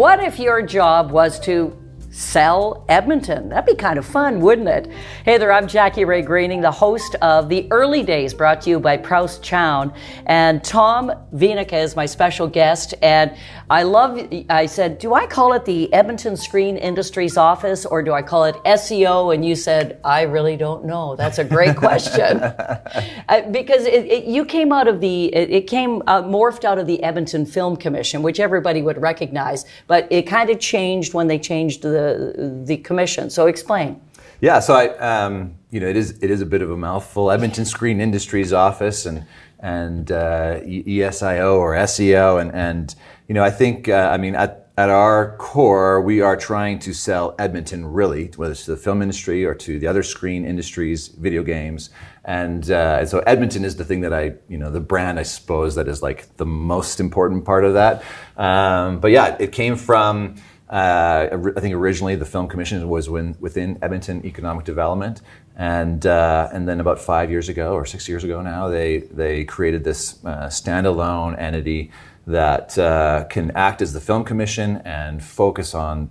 What if your job was to sell Edmonton? That'd be kind of fun, wouldn't it? Hey there, I'm Jackie Rae Greening, the host of The Early Days, brought to you by Prowse Chowne. And Tom Viinikka is my special guest. And I said, do I call it the Edmonton Screen Industries Office or do I call it SEO? And you said, I really don't know. That's a great question. Because it morphed out of the Edmonton Film Commission, which everybody would recognize, but it kind of changed when they changed the commission. So explain. Yeah, so it is a bit of a mouthful. Edmonton Screen Industries Office and ESIO or SEO and I think at our core we are trying to sell Edmonton, really, whether it's to the film industry or to the other screen industries, video games, and so Edmonton is the thing that the brand, I suppose, that is like the most important part of that. But yeah, it came from. I think originally the Film Commission was within Edmonton Economic Development, and then about 5 years ago or 6 years ago now, they created this standalone entity that can act as the Film Commission and focus on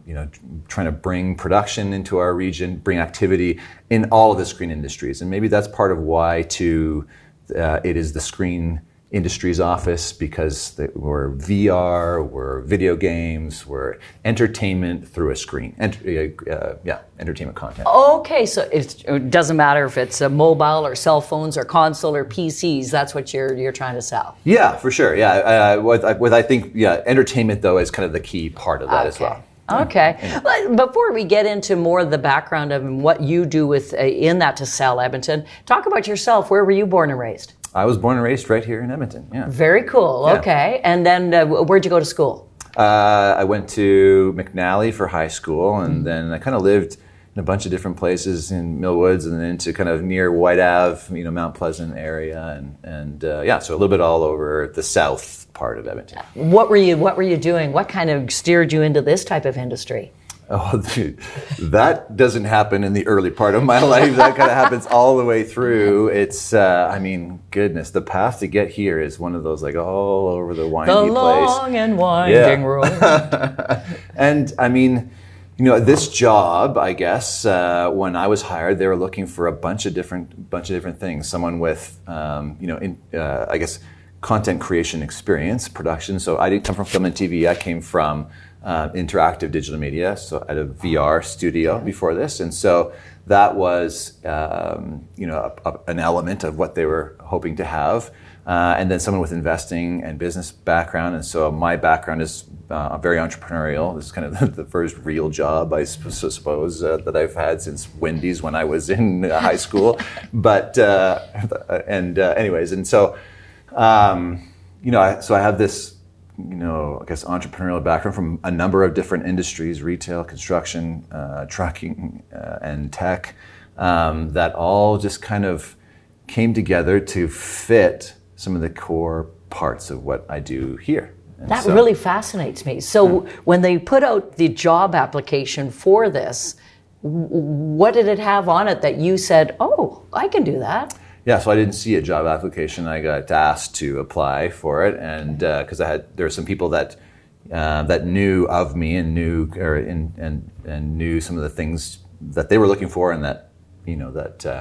trying to bring production into our region, bring activity in all of the screen industries, and maybe that's part of why too it is the Screen Industries Office, because we're VR, we're video games, we're entertainment through a screen. Entertainment content. Okay, so it doesn't matter if it's a mobile or cell phones or console or PCs. That's what you're trying to sell. Yeah, for sure. Yeah, I think entertainment though is kind of the key part of that as well. Okay. Mm-hmm. Before we get into more of the background of what you do with in that to sell Edmonton, talk about yourself. Where were you born and raised? I was born and raised right here in Edmonton, yeah. Very cool, yeah. Okay. And then where'd you go to school? I went to McNally for high school, and then I kind of lived in a bunch of different places in Millwoods and then into kind of near White Ave, Mount Pleasant area, so a little bit all over the south part of Edmonton. What were you doing? What kind of steered you into this type of industry? Oh, dude, that doesn't happen in the early part of my life. That kind of happens all the way through. It's, goodness, the path to get here is one of those like all over the windy place. The long and winding road. And this job, I guess, when I was hired, they were looking for a bunch of different things. Someone with, content creation experience, production. So I didn't come from film and TV. I came from interactive digital media, so at a VR studio before this, and so that was an element of what they were hoping to have, and then someone with investing and business background, and so my background is very entrepreneurial. This is kind of the first real job, I suppose, that I've had since Wendy's when I was in high school, so I have this entrepreneurial background from a number of different industries, retail, construction, trucking, and tech, that all just kind of came together to fit some of the core parts of what I do here. And that really fascinates me. So when they put out the job application for this, what did it have on it that you said, oh, I can do that? Yeah, so I didn't see a job application. I got asked to apply for it, and because there were some people that knew of me and knew some of the things that they were looking for, and that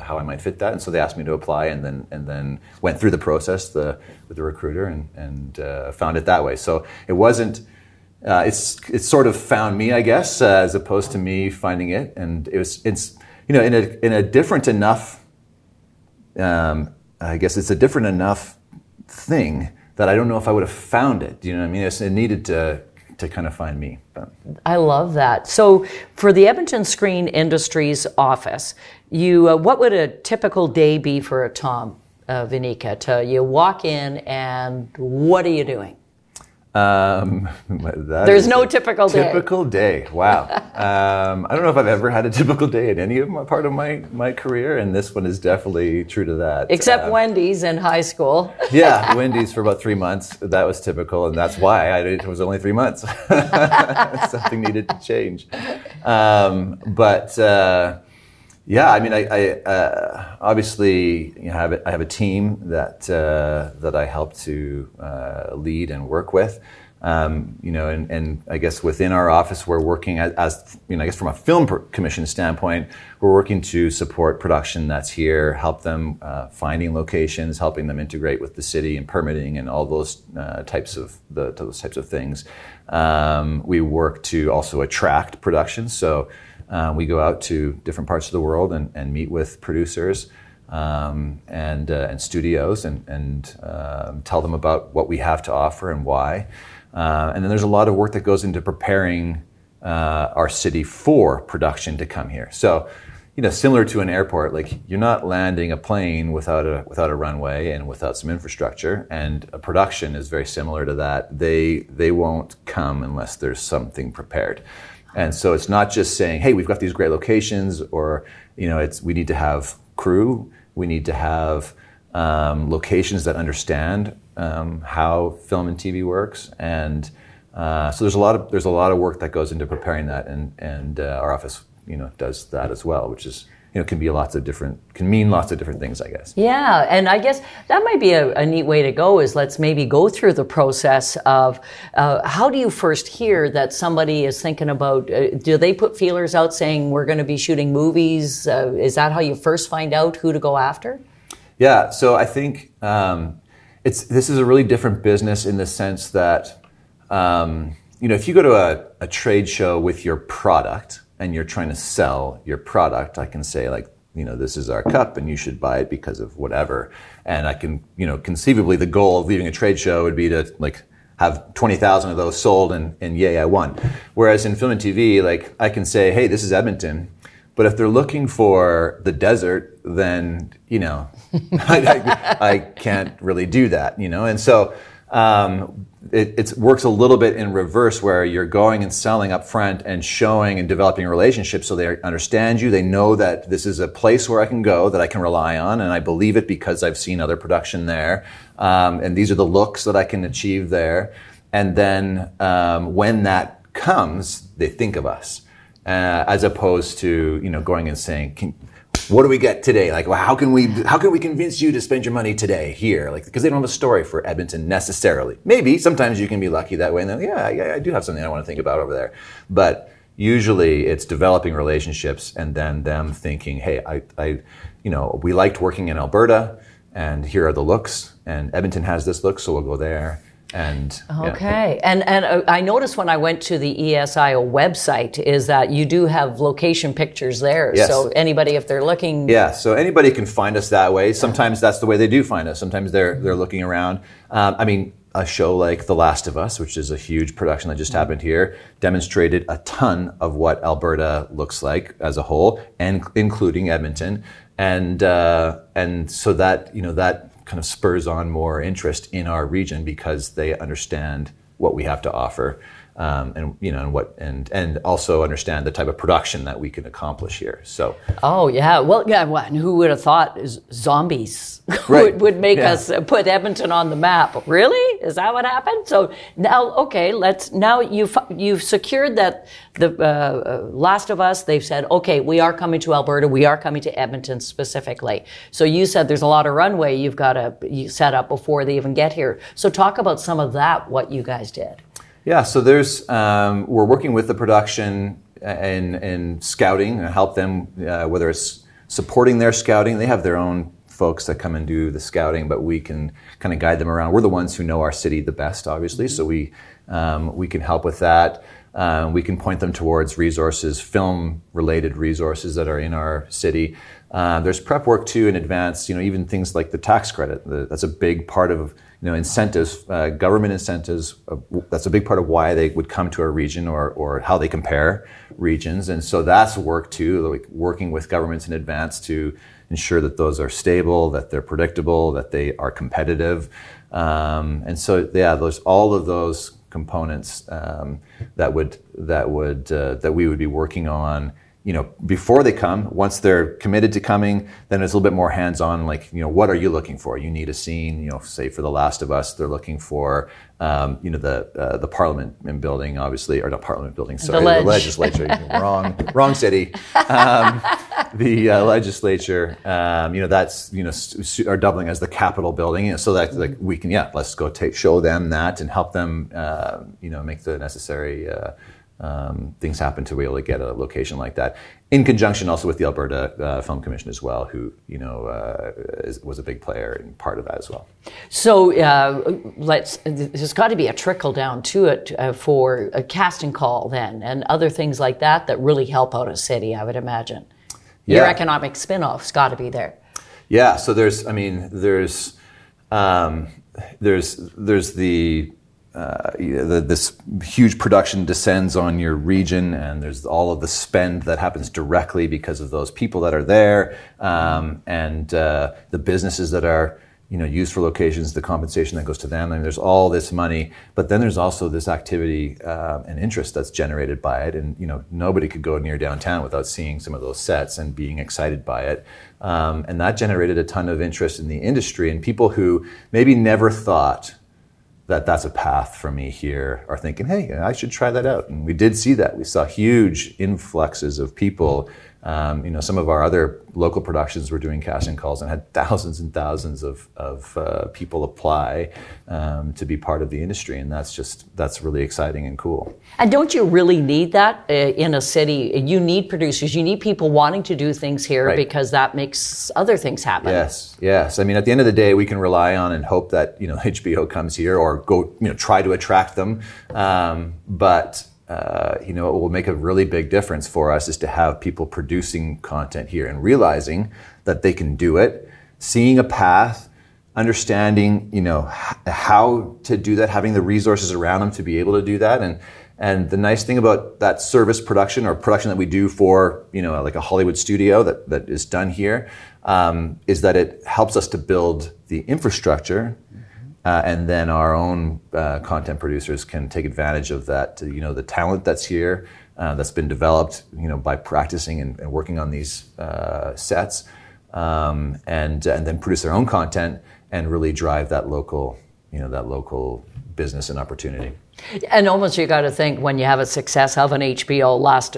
how I might fit that, and so they asked me to apply, and then went through the process with the recruiter, and found it that way. So it wasn't. It sort of found me, I guess, as opposed to me finding it, and it's different enough. I guess it's a different enough thing that I don't know if I would have found it. You know what I mean? It needed to kind of find me. But. I love that. So for the Edmonton Screen Industries Office, you what would a typical day be for a Tom Viinikka? You walk in and what are you doing? There's no typical day. Typical day. Wow. I don't know if I've ever had a typical day in any of my part of my career, and this one is definitely true to that. Except Wendy's in high school. Yeah, Wendy's for about 3 months. That was typical, and that's why it was only 3 months. Something needed to change. I obviously I have a team that I help to lead and work with. And I guess within our office, we're working as from a film commission standpoint, we're working to support production that's here, help them finding locations, helping them integrate with the city and permitting and all those types of things. We work to also attract production. So we go out to different parts of the world and meet with producers. And studios and tell them about what we have to offer and why. And then there's a lot of work that goes into preparing our city for production to come here. So, similar to an airport, like you're not landing a plane without a runway and without some infrastructure. And a production is very similar to that. They won't come unless there's something prepared. And so it's not just saying, hey, we've got these great locations, or we need to have crew. We need to have locations that understand how film and TV works, and so there's a lot of work that goes into preparing that, and our office does that as well, which is can mean lots of different things, I guess. Yeah, and I guess that might be a neat way to go is let's maybe go through the process of how do you first hear that somebody is thinking about, do they put feelers out saying we're going to be shooting movies? Is that how you first find out who to go after? Yeah, so I think this is a really different business in the sense that, if you go to a trade show with your product, and you're trying to sell your product, I can say this is our cup and you should buy it because of whatever. And I can, conceivably the goal of leaving a trade show would be to have 20,000 of those sold and yay, I won. Whereas in film and TV, I can say, hey, this is Edmonton. But if they're looking for the desert, then, I can't really do that, And so it works a little bit in reverse where you're going and selling up front and showing and developing relationships so they understand you. They know that this is a place where I can go, that I can rely on, and I believe it because I've seen other production there. And these are the looks that I can achieve there. And then when that comes, they think of us as opposed to, going and saying, what do we get today? Well, how can we convince you to spend your money today here? Because they don't have a story for Edmonton necessarily. Maybe sometimes you can be lucky that way, and then I do have something I want to think about over there. But usually it's developing relationships and then them thinking, hey, I we liked working in Alberta, and here are the looks, and Edmonton has this look, so we'll go there. And okay, yeah. And I noticed when I went to the ESIO website is that you do have location pictures there. Yes. So anybody, if they're looking, yeah, so anybody can find us that way. Sometimes that's the way they do find us. Sometimes they're looking around. A show like The Last of Us, which is a huge production that just happened here, demonstrated a ton of what Alberta looks like as a whole, and including Edmonton, and so that that kind of spurs on more interest in our region because they understand what we have to offer, and also understand the type of production that we can accomplish here. So. Oh yeah, and who would have thought zombies right. would make us put Edmonton on the map? Really? Is that what happened? So now, okay, you've secured that the Last of Us. They've said, okay, we are coming to Alberta. We are coming to Edmonton specifically. So you said there's a lot of runway you've got to set up before they even get here. So talk about some of that. What you guys did. Yeah, so there's we're working with the production and scouting and help them whether it's supporting their scouting. They have their own folks that come and do the scouting, but we can kind of guide them around. We're the ones who know our city the best, obviously, so we can help with that. We can point them towards resources, film-related resources that are in our city. There's prep work too in advance. Even things like the tax credit. That's a big part of incentives, government incentives. That's a big part of why they would come to our region or how they compare regions. And so that's work too, like working with governments in advance to ensure that those are stable, that they're predictable, that they are competitive. And so yeah, there's all of those components that we would be working on. you know, before they come, once they're committed to coming, then it's a little bit more hands-on, like, you know, what are you looking for? You need a scene, you know, say for The Last of Us, they're looking for, you know, the Parliament building, obviously, or not Parliament building, sorry, the legislature, wrong city, the legislature, you know, that's, you know, are doubling as the Capitol building, you know, so that like we can, yeah, let's go show them that and help them, you know, make the necessary things happen to be able to get a location like that, in conjunction also with the Alberta Film Commission as well, who, you know, was a big player and part of that as well. So there's got to be a trickle down to it for a casting call then, and other things like that that really help out a city, I would imagine. Yeah. Your economic spin-off's got to be there. Yeah, so there's, I mean, there's the... this huge production descends on your region, and there's all of the spend that happens directly because of those people that are there, and the businesses that are, you know, used for locations, the compensation that goes to them. I mean, there's all this money, but then there's also this activity and interest that's generated by it. And, you know, nobody could go near downtown without seeing some of those sets and being excited by it. And that generated a ton of interest in the industry, and people who maybe never thought that that's a path for me here are thinking, hey, I should try that out. And we did see that. We saw huge influxes of people. You know, some of our other local productions were doing casting calls and had thousands and thousands of people apply to be part of the industry. And that's really exciting and cool. And don't you really need that in a city? You need producers, you need people wanting to do things here, right? Because that makes other things happen. Yes. I mean, at the end of the day, we can rely on and hope that, you know, HBO comes here or go, you know, try to attract them. You know, what will make a really big difference for us is to have people producing content here and realizing that they can do it, seeing a path, understanding, you know, how to do that, having the resources around them to be able to do that. And the nice thing about that service production or production that we do for, you know, like a Hollywood studio that is done here, is that it helps us to build the infrastructure. And then our own content producers can take advantage of that, you know, the talent that's here, that's been developed, you know, by practicing and working on these sets, and then produce their own content and really drive that local, you know, that local business and opportunity. And almost you got to think, when you have a success of an HBO Last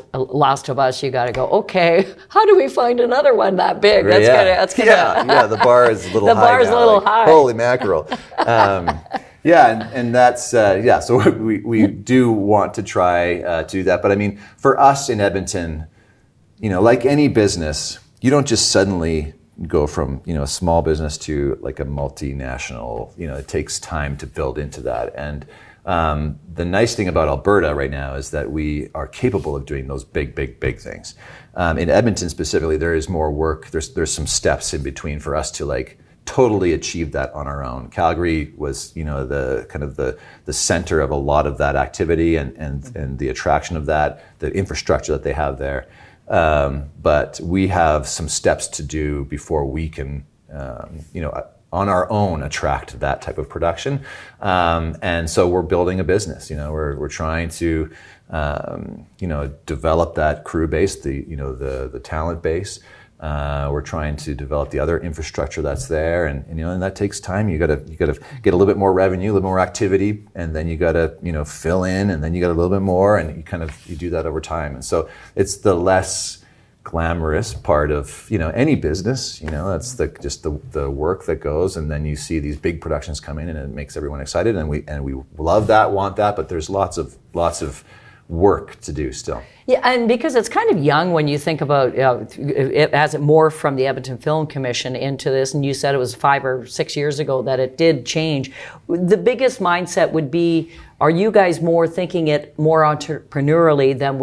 of Us, you got to go, okay, how do we find another one that big? That's yeah, the bar is a little high. High. Holy mackerel. And that's, so we do want to try to do that. But I mean, for us in Edmonton, you know, like any business, you don't just suddenly go from, you know, a small business to like a multinational. You know, it takes time to build into that. And the nice thing about Alberta right now is that we are capable of doing those big things. In Edmonton specifically, there is more work. There's some steps in between for us to like totally achieve that on our own. Calgary was, you know, the kind of the center of a lot of that activity and the attraction of that, the infrastructure that they have there. But we have some steps to do before we can, you know, on our own attract that type of production. And so we're building a business, you know, we're trying to, you know, develop that crew base, the, you know, the talent base. We're trying to develop the other infrastructure that's there. And you know, and that takes time. You gotta get a little bit more revenue, a little more activity, and then you gotta, you know, fill in, and then you got a little bit more, and you do that over time. And so it's the less glamorous part of, you know, any business. You know, that's the work that goes, and then you see these big productions come in, and it makes everyone excited, and we love that, want that, but there's lots of work to do still. Yeah, and because it's kind of young when you think about, you know, it, as it morphed from the Edmonton Film Commission into this, and you said it was 5 or 6 years ago that it did change. The biggest mindset would be, are you guys more thinking it more entrepreneurially than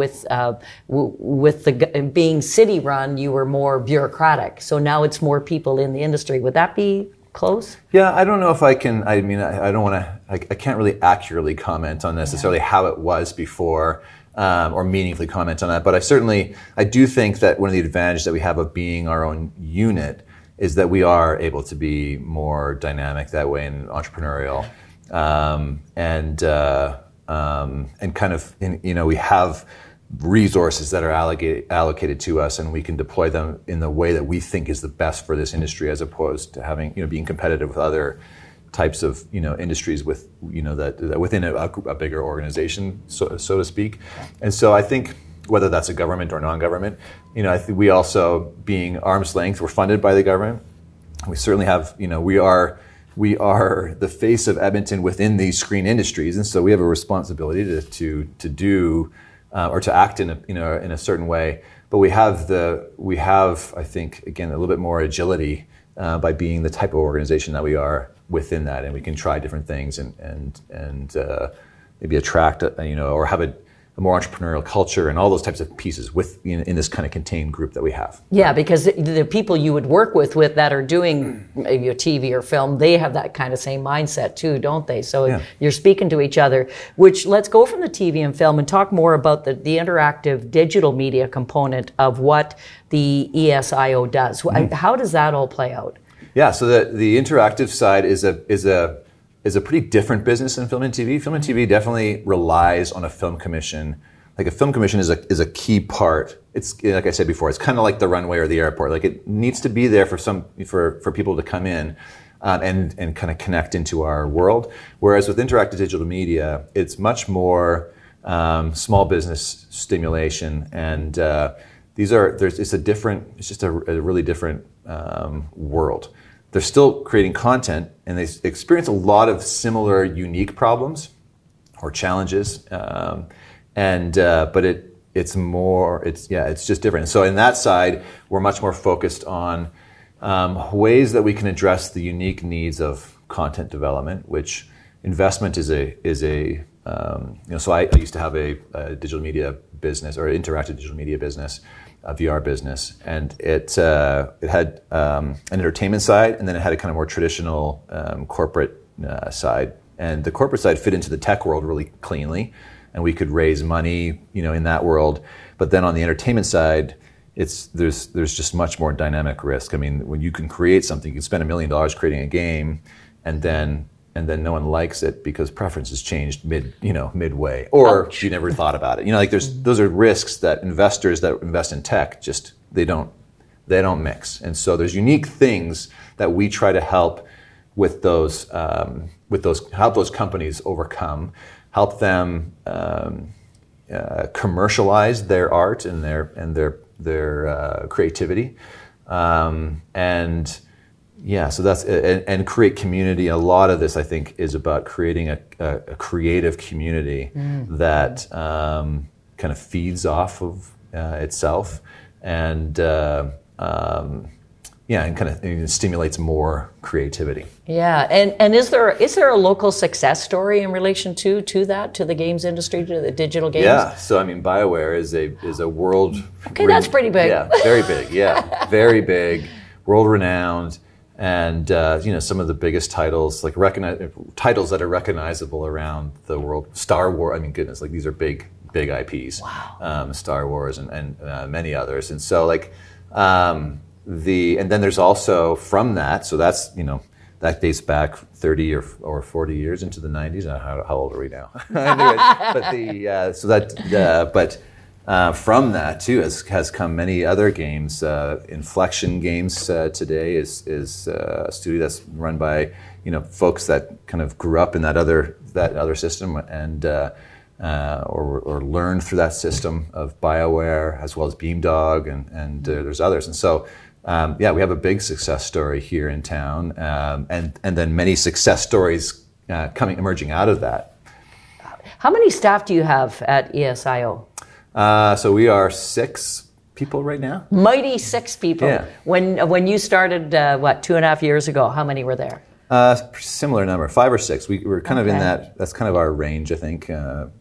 with the being city run, you were more bureaucratic? So now it's more people in the industry. Would that be close? Yeah, I don't know if I can. I mean, I don't want to. I can't really accurately comment on necessarily how it was before, or meaningfully comment on that. But I do think that one of the advantages that we have of being our own unit is that we are able to be more dynamic that way and entrepreneurial, and kind of, you know, we have resources that are allocated to us, and we can deploy them in the way that we think is the best for this industry, as opposed to having, you know, being competitive with other types of, you know, industries with, you know, that within a bigger organization, so to speak. And so I think whether that's a government or non-government, you know, I think we also, being arm's length, we're funded by the government. We certainly have, you know, we are the face of Edmonton within these screen industries, and so we have a responsibility to do or to act in a, you know, in a certain way. But we have I think, again, a little bit more agility by being the type of organization that we are within that, and we can try different things and maybe attract, you know, or have a more entrepreneurial culture and all those types of pieces with in this kind of contained group that we have. Yeah, because the people you would work with that are doing maybe a TV or film, they have that kind of same mindset too, don't they? So yeah. You're speaking to each other, which, let's go from the TV and film and talk more about the interactive digital media component of what the ESIO does. Mm-hmm. How does that all play out? Yeah, so the interactive side is a pretty different business than film and TV. Film and TV definitely relies on a film commission. Like, a film commission is a key part. It's, like I said before, it's kind of like the runway or the airport. Like, it needs to be there for people to come in and kind of connect into our world. Whereas with interactive digital media, it's much more small business stimulation, and it's just a really different world. They're still creating content, and they experience a lot of similar unique problems or challenges, but it's just different. And so in that side, we're much more focused on ways that we can address the unique needs of content development, which investment I used to have a digital media business, or interactive digital media business, a VR business, and it had an entertainment side, and then it had a kind of more traditional corporate side. And the corporate side fit into the tech world really cleanly, and we could raise money, you know, in that world. But then on the entertainment side, there's just much more dynamic risk. I mean, when you can create something, you can spend $1 million creating a game, and then no one likes it because preferences changed midway, or you never thought about it. You know, like, those are risks that investors that invest in tech just they don't mix. And so there's unique things that we try to help with those help those companies overcome, help them commercialize their art and their creativity, and. Yeah, so that's, and create community. A lot of this, I think, is about creating a creative community that kind of feeds off of itself, and and stimulates more creativity. Yeah, and is there a local success story in relation to the games industry, to the digital games? Yeah, so I mean, BioWare is a world. Okay, that's pretty big. Yeah, very big. Yeah, very big, world renowned. And you know, some of the biggest titles, like titles that are recognizable around the world. Star Wars, I mean, goodness, like, these are big IPs. Wow. Star Wars and many others. And so, like, and then there's also from that. So that's, you know, that dates back 30 or 40 years into the 90s. How old are we now? Anyways, but from that too has come many other games. Inflection Games today is a studio that's run by, you know, folks that kind of grew up in that other system and or learned through that system of BioWare, as well as Beamdog and there's others. And so we have a big success story here in town, and then many success stories emerging out of that. How many staff do you have at ESIO? So we are 6 people right now. Mighty 6 people. Yeah. When you started, 2.5 years ago, how many were there? Similar number, 5 or 6. We were kind of in that. That's kind of our range, I think. And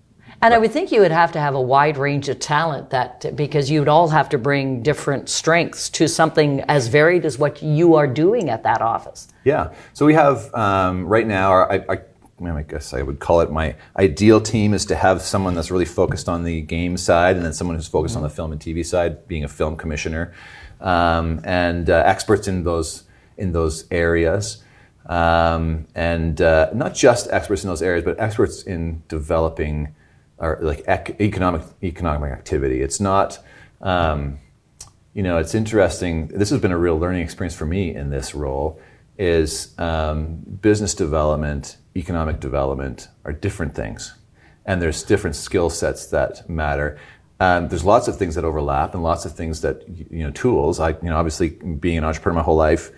I would think you would have to have a wide range of talent, because you'd all have to bring different strengths to something as varied as what you are doing at that office. Yeah. So we have right now. I guess I would call it, my ideal team is to have someone that's really focused on the game side, and then someone who's focused on the film and TV side, being a film commissioner, and experts in those areas, and not just experts in those areas, but experts in developing or like economic activity. It's not, you know, it's interesting. This has been a real learning experience for me in this role. Is business development, economic development are different things, and there's different skill sets that matter. There's lots of things that overlap, and lots of things that tools. Obviously being an entrepreneur my whole life,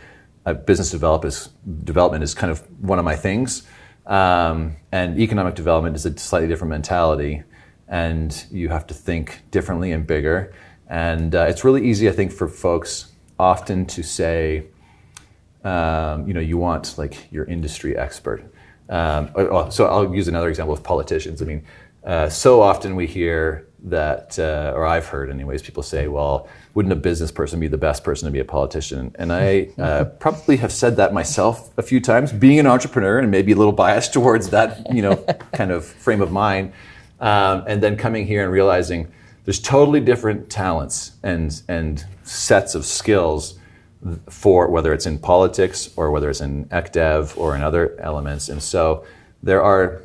business development is kind of one of my things, and economic development is a slightly different mentality, and you have to think differently and bigger. And it's really easy, I think, for folks often to say, you want like your industry expert. So I'll use another example of politicians. I mean, so often we hear that, or I've heard anyways, people say, well, wouldn't a business person be the best person to be a politician? And I probably have said that myself a few times, being an entrepreneur, and maybe a little biased towards that, kind of frame of mind. And then coming here and realizing there's totally different talents and sets of skills for whether it's in politics or whether it's in ECDev or in other elements. And so there are,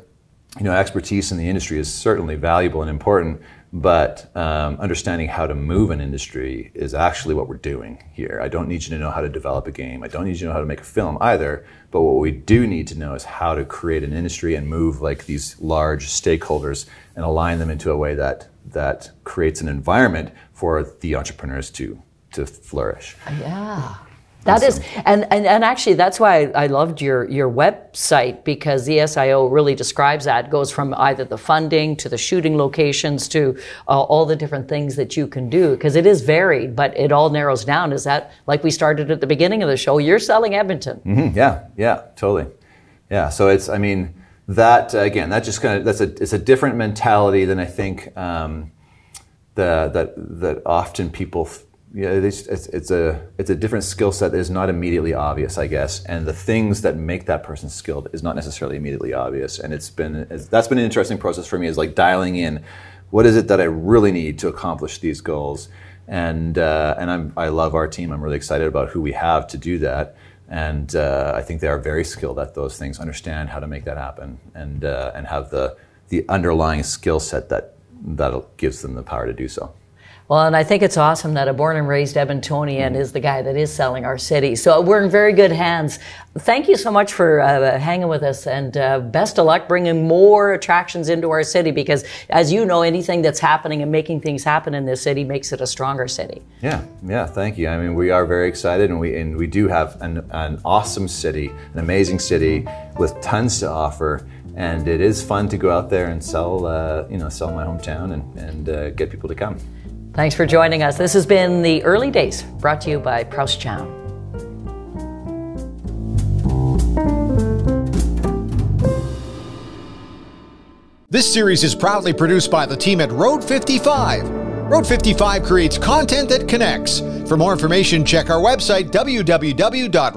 expertise in the industry is certainly valuable and important, but understanding how to move an industry is actually what we're doing here. I don't need you to know how to develop a game. I don't need you to know how to make a film either, but what we do need to know is how to create an industry and move like these large stakeholders and align them into a way that creates an environment for the entrepreneurs to flourish. Yeah. That awesome. Is, and actually that's why I loved your website, because ESIO really describes that. It goes from either the funding to the shooting locations to all the different things that you can do, because it is varied, but it all narrows down. Is that, like we started at the beginning of the show, you're selling Edmonton. Mm-hmm. Yeah, totally. Yeah, so it's, that, again, that just kind of, it's a different mentality than I think that often people... Yeah, it's a different skill set that is not immediately obvious, I guess, and the things that make that person skilled is not necessarily immediately obvious. And that's been an interesting process for me, is like dialing in, what is it that I really need to accomplish these goals? And I love our team. I'm really excited about who we have to do that. And I think they are very skilled at those things, understand how to make that happen, and have the underlying skill set that gives them the power to do so. Well, and I think it's awesome that a born and raised Edmontonian is the guy that is selling our city. So we're in very good hands. Thank you so much for hanging with us, and best of luck bringing more attractions into our city, because as you know, anything that's happening and making things happen in this city makes it a stronger city. Yeah, thank you. We are very excited, and we do have an awesome city, an amazing city with tons to offer. And it is fun to go out there and sell my hometown and get people to come. Thanks for joining us. This has been The Early Days, brought to you by Prowse Chowne. This series is proudly produced by the team at Road 55. Road 55 creates content that connects. For more information, check our website, www.road55.ca.